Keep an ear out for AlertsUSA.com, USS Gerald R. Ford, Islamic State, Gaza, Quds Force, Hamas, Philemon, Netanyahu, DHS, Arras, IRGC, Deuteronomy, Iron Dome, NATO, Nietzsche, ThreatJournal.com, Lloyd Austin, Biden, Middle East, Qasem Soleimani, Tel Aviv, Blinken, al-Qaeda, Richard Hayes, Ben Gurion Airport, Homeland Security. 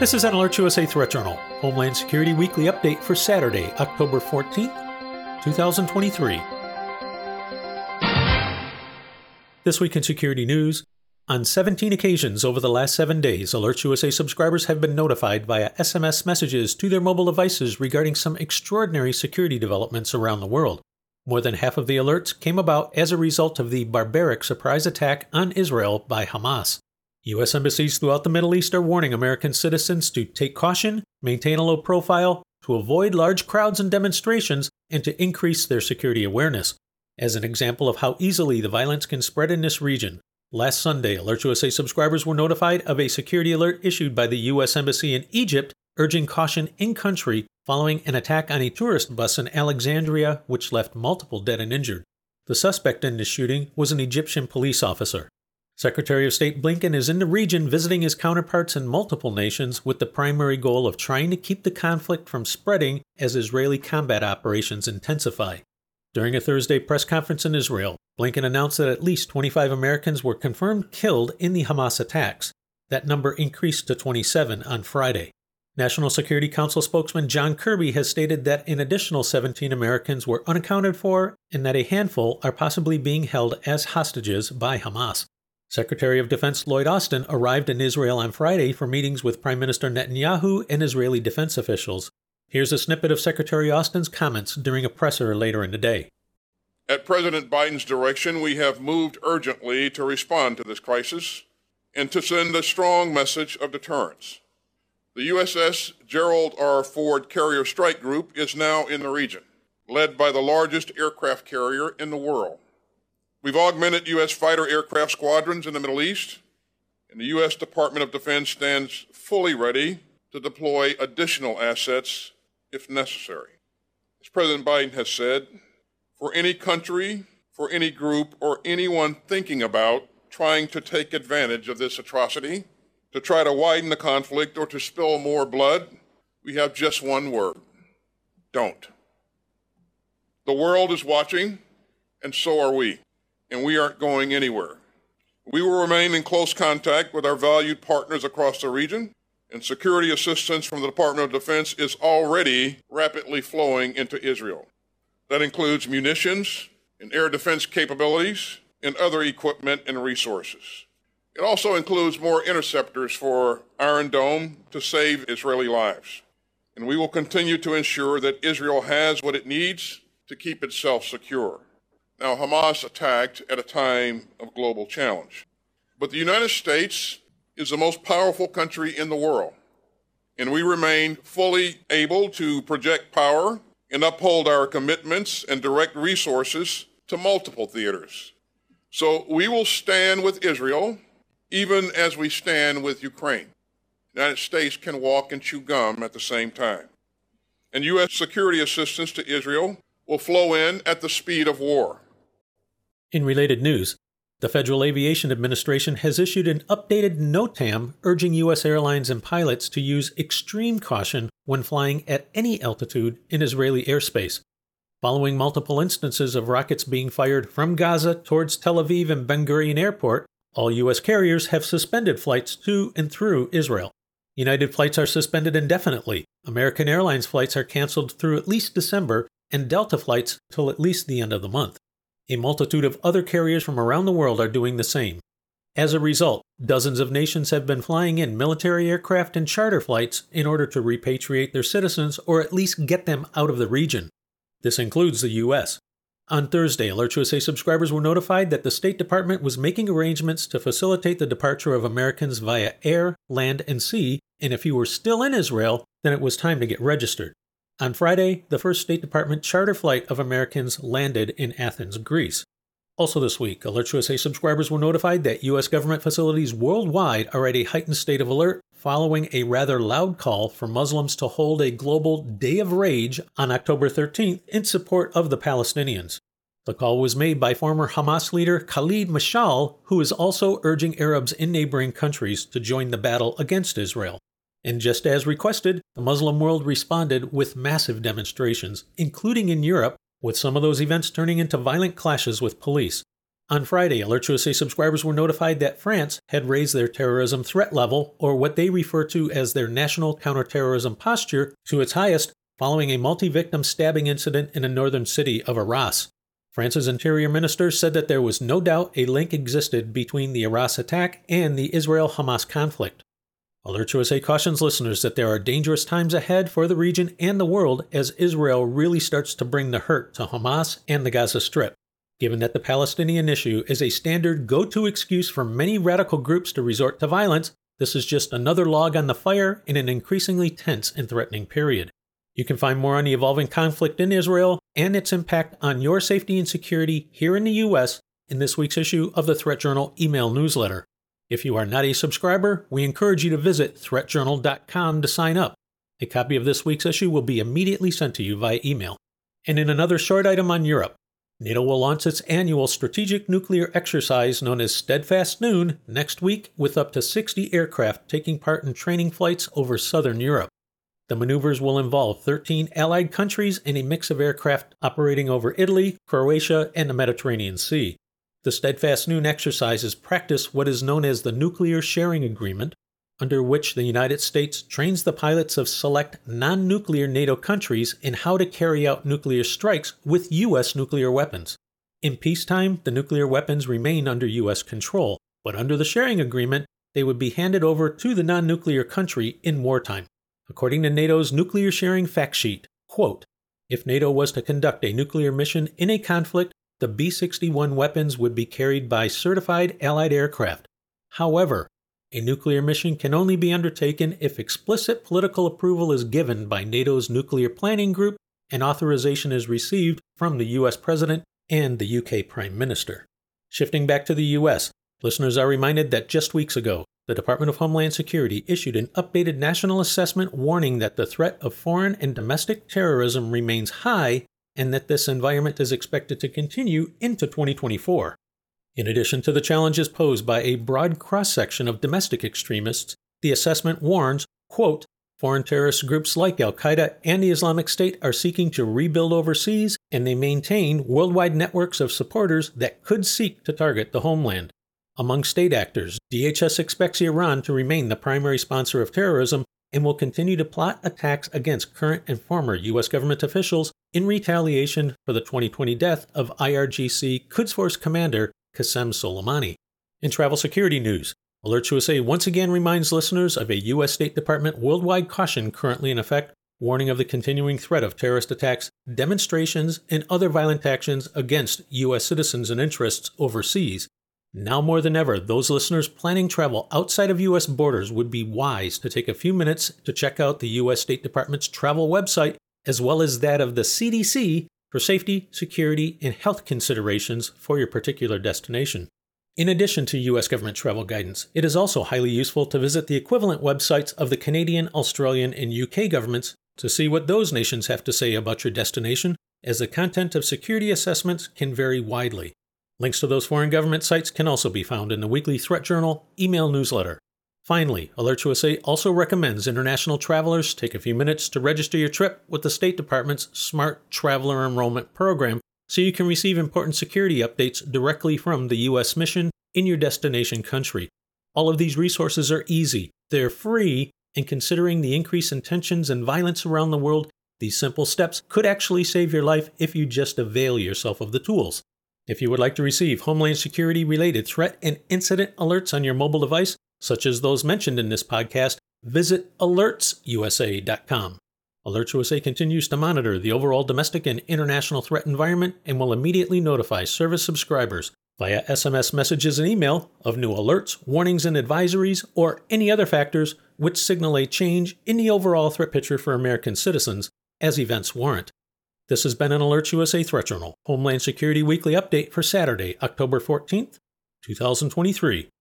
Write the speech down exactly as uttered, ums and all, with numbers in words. This is an AlertUSA Threat Journal, Homeland Security Weekly Update for Saturday, October fourteenth, twenty twenty-three. This week in security news, on seventeen occasions over the last seven days, AlertUSA subscribers have been notified via S M S messages to their mobile devices regarding some extraordinary security developments around the world. More than half of the alerts came about as a result of the barbaric surprise attack on Israel by Hamas. U S embassies throughout the Middle East are warning American citizens to take caution, maintain a low profile, to avoid large crowds and demonstrations, and to increase their security awareness. As an example of how easily the violence can spread in this region, last Sunday, AlertUSA subscribers were notified of a security alert issued by the U S Embassy in Egypt urging caution in-country following an attack on a tourist bus in Alexandria, which left multiple dead and injured. The suspect in the shooting was an Egyptian police officer. Secretary of State Blinken is in the region visiting his counterparts in multiple nations with the primary goal of trying to keep the conflict from spreading as Israeli combat operations intensify. During a Thursday press conference in Israel, Blinken announced that at least twenty-five Americans were confirmed killed in the Hamas attacks. That number increased to twenty-seven on Friday. National Security Council spokesman John Kirby has stated that an additional seventeen Americans were unaccounted for and that a handful are possibly being held as hostages by Hamas. Secretary of Defense Lloyd Austin arrived in Israel on Friday for meetings with Prime Minister Netanyahu and Israeli defense officials. Here's a snippet of Secretary Austin's comments during a presser later in the day. At President Biden's direction, we have moved urgently to respond to this crisis and to send a strong message of deterrence. The U S S Gerald R. Ford carrier strike group is now in the region, led by the largest aircraft carrier in the world. We've augmented U S fighter aircraft squadrons in the Middle East, and the U S Department of Defense stands fully ready to deploy additional assets if necessary. As President Biden has said, for any country, for any group, or anyone thinking about trying to take advantage of this atrocity, to try to widen the conflict or to spill more blood, we have just one word: don't. The world is watching, and so are we. And we aren't going anywhere. We will remain in close contact with our valued partners across the region, and security assistance from the Department of Defense is already rapidly flowing into Israel. That includes munitions and air defense capabilities and other equipment and resources. It also includes more interceptors for Iron Dome to save Israeli lives. And we will continue to ensure that Israel has what it needs to keep itself secure. Now, Hamas attacked at a time of global challenge. But the United States is the most powerful country in the world, and we remain fully able to project power and uphold our commitments and direct resources to multiple theaters. So we will stand with Israel, even as we stand with Ukraine. The United States can walk and chew gum at the same time. And U S security assistance to Israel will flow in at the speed of war. In related news, the Federal Aviation Administration has issued an updated NOTAM urging U S airlines and pilots to use extreme caution when flying at any altitude in Israeli airspace. Following multiple instances of rockets being fired from Gaza towards Tel Aviv and Ben Gurion Airport, all U S carriers have suspended flights to and through Israel. United flights are suspended indefinitely, American Airlines flights are canceled through at least December, and Delta flights till at least the end of the month. A multitude of other carriers from around the world are doing the same. As a result, dozens of nations have been flying in military aircraft and charter flights in order to repatriate their citizens or at least get them out of the region. This includes the U S. On Thursday, AlertUSA subscribers were notified that the State Department was making arrangements to facilitate the departure of Americans via air, land, and sea, and if you were still in Israel, then it was time to get registered. On Friday, the first State Department charter flight of Americans landed in Athens, Greece. Also this week, AlertUSA subscribers were notified that U S government facilities worldwide are at a heightened state of alert following a rather loud call for Muslims to hold a global Day of Rage on October thirteenth in support of the Palestinians. The call was made by former Hamas leader Khalid Mashal, who is also urging Arabs in neighboring countries to join the battle against Israel. And just as requested, the Muslim world responded with massive demonstrations, including in Europe, with some of those events turning into violent clashes with police. On Friday, AlertUSA subscribers were notified that France had raised their terrorism threat level, or what they refer to as their national counterterrorism posture, to its highest following a multi-victim stabbing incident in a northern city of Arras. France's interior minister said that there was no doubt a link existed between the Arras attack and the Israel-Hamas conflict. AlertUSA cautions listeners that there are dangerous times ahead for the region and the world as Israel really starts to bring the hurt to Hamas and the Gaza Strip. Given that the Palestinian issue is a standard go-to excuse for many radical groups to resort to violence, this is just another log on the fire in an increasingly tense and threatening period. You can find more on the evolving conflict in Israel and its impact on your safety and security here in the U S in this week's issue of the Threat Journal email newsletter. If you are not a subscriber, we encourage you to visit threat journal dot com to sign up. A copy of this week's issue will be immediately sent to you via email. And in another short item on Europe, NATO will launch its annual strategic nuclear exercise known as Steadfast Noon next week, with up to sixty aircraft taking part in training flights over southern Europe. The maneuvers will involve thirteen Allied countries and a mix of aircraft operating over Italy, Croatia, and the Mediterranean Sea. The Steadfast Noon exercises practice what is known as the Nuclear Sharing Agreement, under which the United States trains the pilots of select non-nuclear NATO countries in how to carry out nuclear strikes with U S nuclear weapons. In peacetime, the nuclear weapons remain under U S control, but under the sharing agreement, they would be handed over to the non-nuclear country in wartime. According to NATO's nuclear sharing fact sheet, quote, if NATO was to conduct a nuclear mission in a conflict, the B sixty-one weapons would be carried by certified Allied aircraft. However, a nuclear mission can only be undertaken if explicit political approval is given by NATO's nuclear planning group and authorization is received from the U S President and the U K Prime Minister. Shifting back to the U S, listeners are reminded that just weeks ago, the Department of Homeland Security issued an updated national assessment warning that the threat of foreign and domestic terrorism remains high and that this environment is expected to continue into twenty twenty-four. In addition to the challenges posed by a broad cross-section of domestic extremists, the assessment warns, quote, foreign terrorist groups like al-Qaeda and the Islamic State are seeking to rebuild overseas, and they maintain worldwide networks of supporters that could seek to target the homeland. Among state actors, D H S expects Iran to remain the primary sponsor of terrorism and will continue to plot attacks against current and former U S government officials in retaliation for the twenty twenty death of I R G C Quds Force commander Qasem Soleimani. In travel security news, AlertUSA once again reminds listeners of a U S State Department worldwide caution currently in effect, warning of the continuing threat of terrorist attacks, demonstrations, and other violent actions against U S citizens and interests overseas. Now more than ever, those listeners planning travel outside of U S borders would be wise to take a few minutes to check out the U S State Department's travel website, as well as that of the C D C for safety, security, and health considerations for your particular destination. In addition to U S government travel guidance, it is also highly useful to visit the equivalent websites of the Canadian, Australian, and U K governments to see what those nations have to say about your destination, as the content of security assessments can vary widely. Links to those foreign government sites can also be found in the weekly Threat Journal email newsletter. Finally, AlertUSA also recommends international travelers take a few minutes to register your trip with the State Department's Smart Traveler Enrollment Program so you can receive important security updates directly from the U S mission in your destination country. All of these resources are easy, they're free, and considering the increase in tensions and violence around the world, these simple steps could actually save your life if you just avail yourself of the tools. If you would like to receive Homeland Security-related threat and incident alerts on your mobile device, such as those mentioned in this podcast, visit alerts U S A dot com. AlertUSA continues to monitor the overall domestic and international threat environment and will immediately notify service subscribers via S M S messages and email of new alerts, warnings and advisories, or any other factors which signal a change in the overall threat picture for American citizens as events warrant. This has been an AlertUSA Threat Journal Homeland Security Weekly Update for Saturday, October fourteenth, two thousand twenty-three.